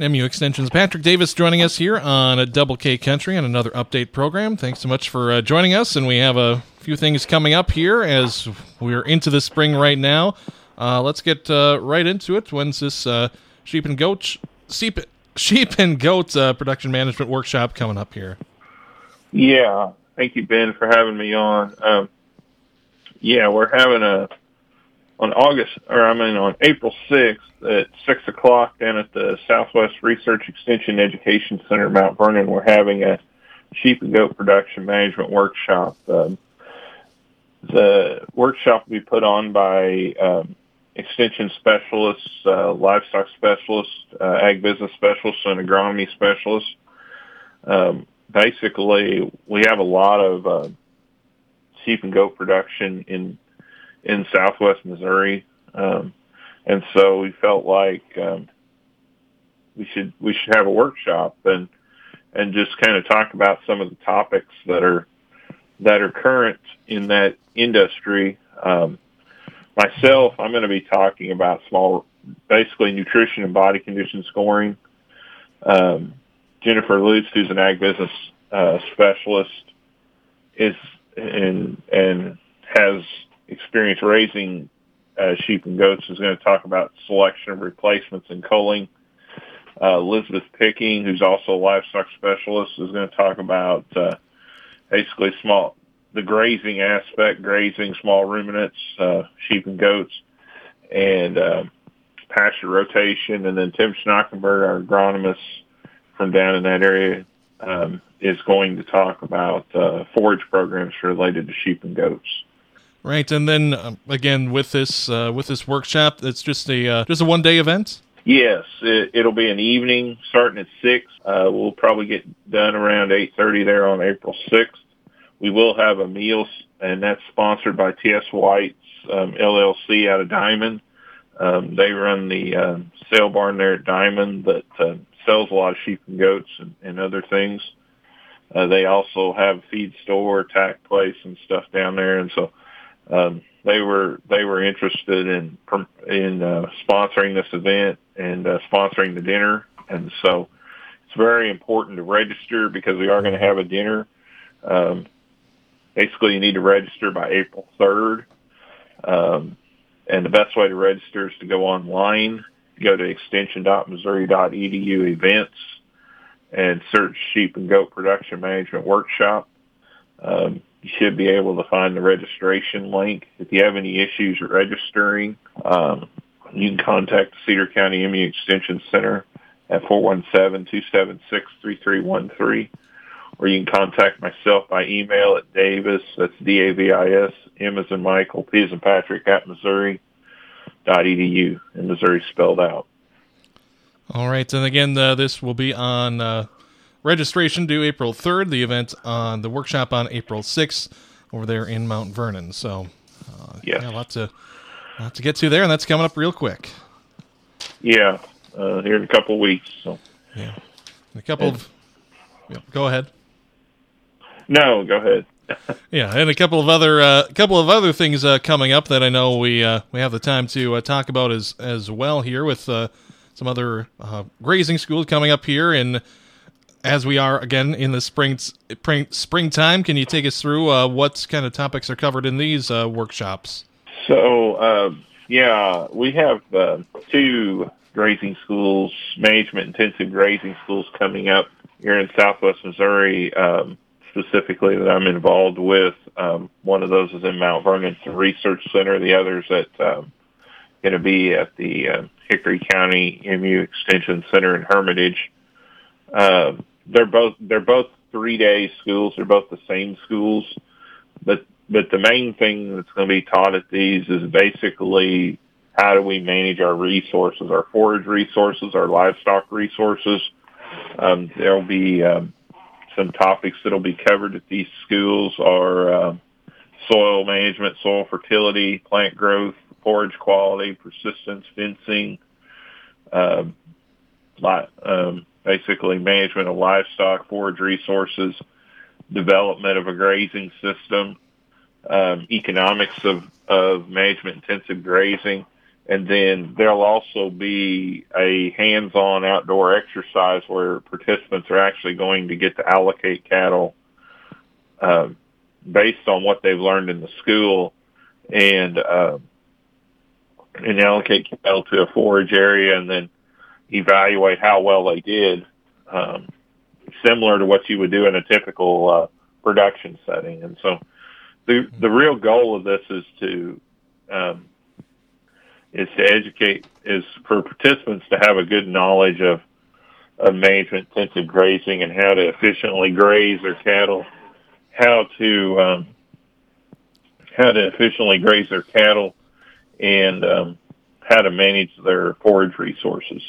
MU Extension's Patrick Davis joining us here on a Double K Country and another update program. Thanks so much for joining us, and we have a few things coming up here as we're into the spring right now. Let's get right into it. When's this sheep and goat production management workshop coming up here? Yeah, thank you, Ben, for having me on. We're having on April 6th at 6 o'clock down at the Southwest Research Extension Education Center, Mount Vernon. We're having a sheep and goat production management workshop. The workshop will be put on by extension specialists, livestock specialists, ag business specialists, and agronomy specialists. Basically, we have a lot of sheep and goat production in Southwest Missouri, and so we felt like we should have a workshop and just kind of talk about some of the topics that are current in that industry. Myself, I'm going to be talking about basically nutrition and body condition scoring. Jennifer Lutz, who's an ag business specialist, is and has experience raising sheep and goats, is going to talk about selection of replacements and culling. Elizabeth Picking, who's also a livestock specialist, is going to talk about basically the grazing aspect, grazing small ruminants, sheep and goats, and pasture rotation. And then Tim Schnockenberg, our agronomist from down in that area, is going to talk about forage programs related to sheep and goats. Right, and then again with this workshop, it's just a one-day event. Yes, it'll be an evening starting at 6. We'll probably get done around 8:30 there on April 6th. We will have a meal, and that's sponsored by TS White's LLC out of Diamond. They run the sale barn there at Diamond that sells a lot of sheep and goats and other things. They also have a feed store, tack place, and stuff down there, and so. They were interested in sponsoring this event and sponsoring the dinner, and so it's very important to register because we are going to have a dinner. Basically, you need to register by April 3rd, and the best way to register is to go online, go to extension.missouri.edu/events, and search Sheep and Goat Production Management Workshop. You should be able to find the registration link. If you have any issues registering, you can contact the Cedar County MU Extension Center at 417-276-3313, or you can contact myself by email at Davis, that's D-A-V-I-S, M as in Michael, P as in Patrick, @missouri.edu, and Missouri spelled out. All right, and again, this will be on... registration due April 3rd, the workshop on April 6th over there in Mount Vernon. So yes. Yeah, a lot to get to there, and that's coming up real quick. Yeah, here in a couple of weeks. So. Yeah, go ahead. No, go ahead. Yeah, and a couple of other things coming up that I know we have the time to talk about as well here with some other grazing schools coming up here in. As we are, again, in the springtime, can you take us through what kind of topics are covered in these workshops? So, we have two grazing schools, management-intensive grazing schools coming up here in Southwest Missouri, specifically that I'm involved with. One of those is in Mount Vernon Research Center. The other is going to be at the Hickory County MU Extension Center in Hermitage. They're both 3-day schools. They're both the same schools, but the main thing that's going to be taught at these is basically how do we manage our resources, our forage resources, our livestock resources. There'll be some topics that'll be covered at these schools are soil management, soil fertility, plant growth, forage quality, persistence, fencing, basically management of livestock, forage resources, development of a grazing system, economics of management-intensive grazing, And then there'll also be a hands-on outdoor exercise where participants are actually going to get to allocate cattle based on what they've learned in the school and allocate cattle to a forage area and then evaluate how well they did, similar to what you would do in a typical production setting. And so the real goal of this is to educate, is for participants to have a good knowledge of management-intensive grazing and how to efficiently graze their cattle, and how to manage their forage resources.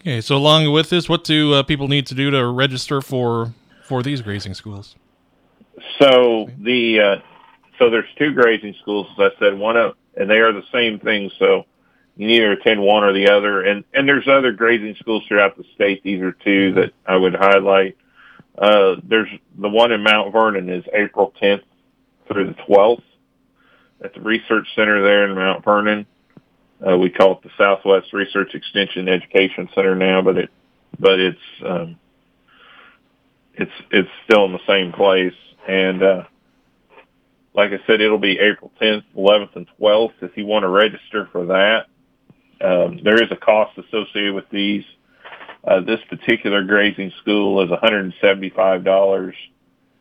Okay, so along with this, what do people need to do to register for these grazing schools? So so there's two grazing schools, as I said, and they are the same thing, so you either attend one or the other. And there's other grazing schools throughout the state. These are two that I would highlight. There's the one in Mount Vernon is April 10th through the 12th at the research center there in Mount Vernon. We call it the Southwest Research Extension Education Center now, but it's still in the same place. And, like I said, it'll be April 10th, 11th, and 12th if you want to register for that. There is a cost associated with these. This particular grazing school is $175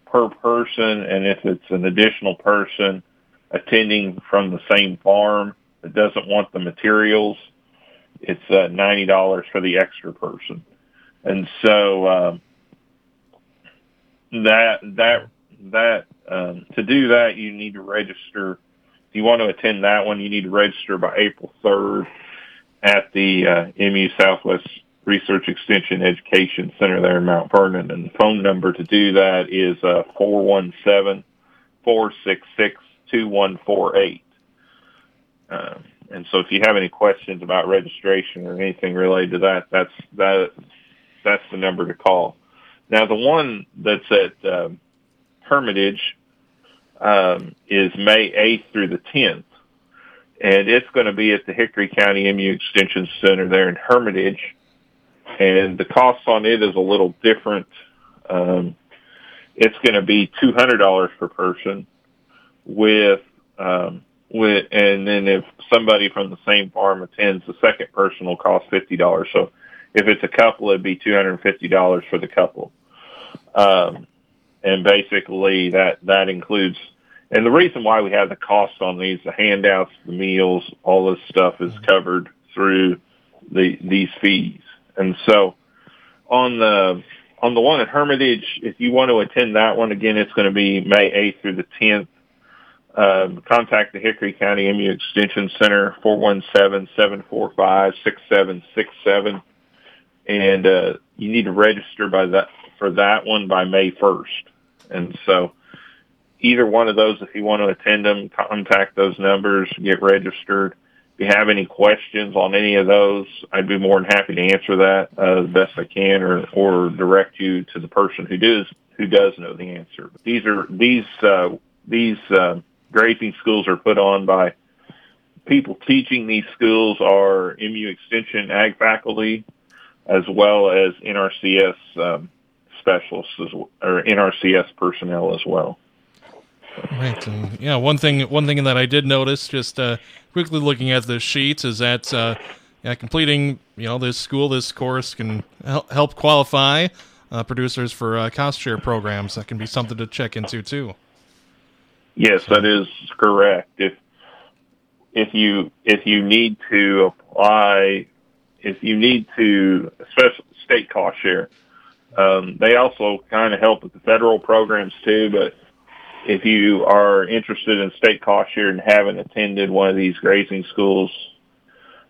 per person, and if it's an additional person attending from the same farm that doesn't want the materials, it's $90 for the extra person. And so to do that, you need to register. If you want to attend that one, you need to register by April 3rd at the MU Southwest Research Extension Education Center there in Mount Vernon. And the phone number to do that is 417-466-2148. And so if you have any questions about registration or anything related to that, that's the number to call. Now, the one that's at Hermitage is May 8th through the 10th, and it's going to be at the Hickory County MU Extension Center there in Hermitage. And the cost on it is a little different. It's going to be $200 per person, and then if somebody from the same farm attends, the second person will cost $50. So if it's a couple, it'd be $250 for the couple. And basically that includes, and the reason why we have the cost on these, the handouts, the meals, all this stuff is covered through these fees. And so on the one at Hermitage, if you want to attend that one, again, it's going to be May 8th through the 10th. Contact the Hickory County MU Extension Center, 417-745-6767. And you need to register for that one by May 1st. And so either one of those, if you want to attend them, contact those numbers, get registered. If you have any questions on any of those, I'd be more than happy to answer that the best I can, or direct you to the person who does know the answer. But these grazing schools are put on by people teaching these schools are MU Extension ag faculty, as well as NRCS specialists or NRCS personnel as well. Right. And, yeah. One thing that I did notice, just quickly looking at the sheets, is that completing this course can help qualify producers for cost share programs. That can be something to check into too. Yes, that is correct. If you need to apply, especially state cost share, they also kind of help with the federal programs too, but if you are interested in state cost share and haven't attended one of these grazing schools,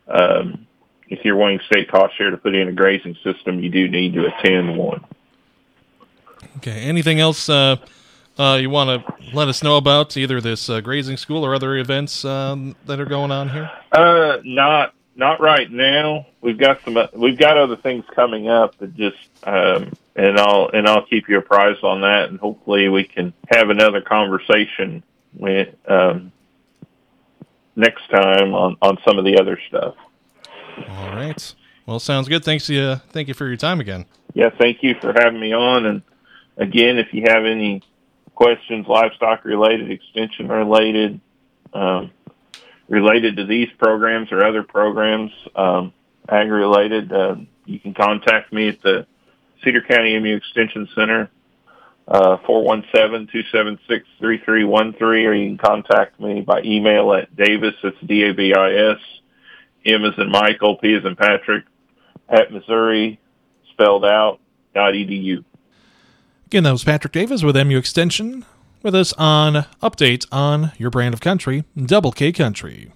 if you're wanting state cost share to put in a grazing system, you do need to attend one. Okay. Anything else you want to let us know about, either this grazing school or other events that are going on here? Not right now. We've got other things coming up that just, and I'll keep you apprised on that, and hopefully we can have another conversation next time on some of the other stuff. All right. Well, sounds good. Thank you for your time again. Yeah, thank you for having me on. And again, if you have any questions, livestock related, extension related, related to these programs or other programs, ag related, you can contact me at the Cedar County MU Extension Center, 417-276-3313, or you can contact me by email at Davis, that's D-A-V-I-S, M as in Michael, P as in Patrick, at Missouri, spelled out, .edu. Again, that was Patrick Davis with MU Extension, with us on Update on Your Brand of Country, Double K Country.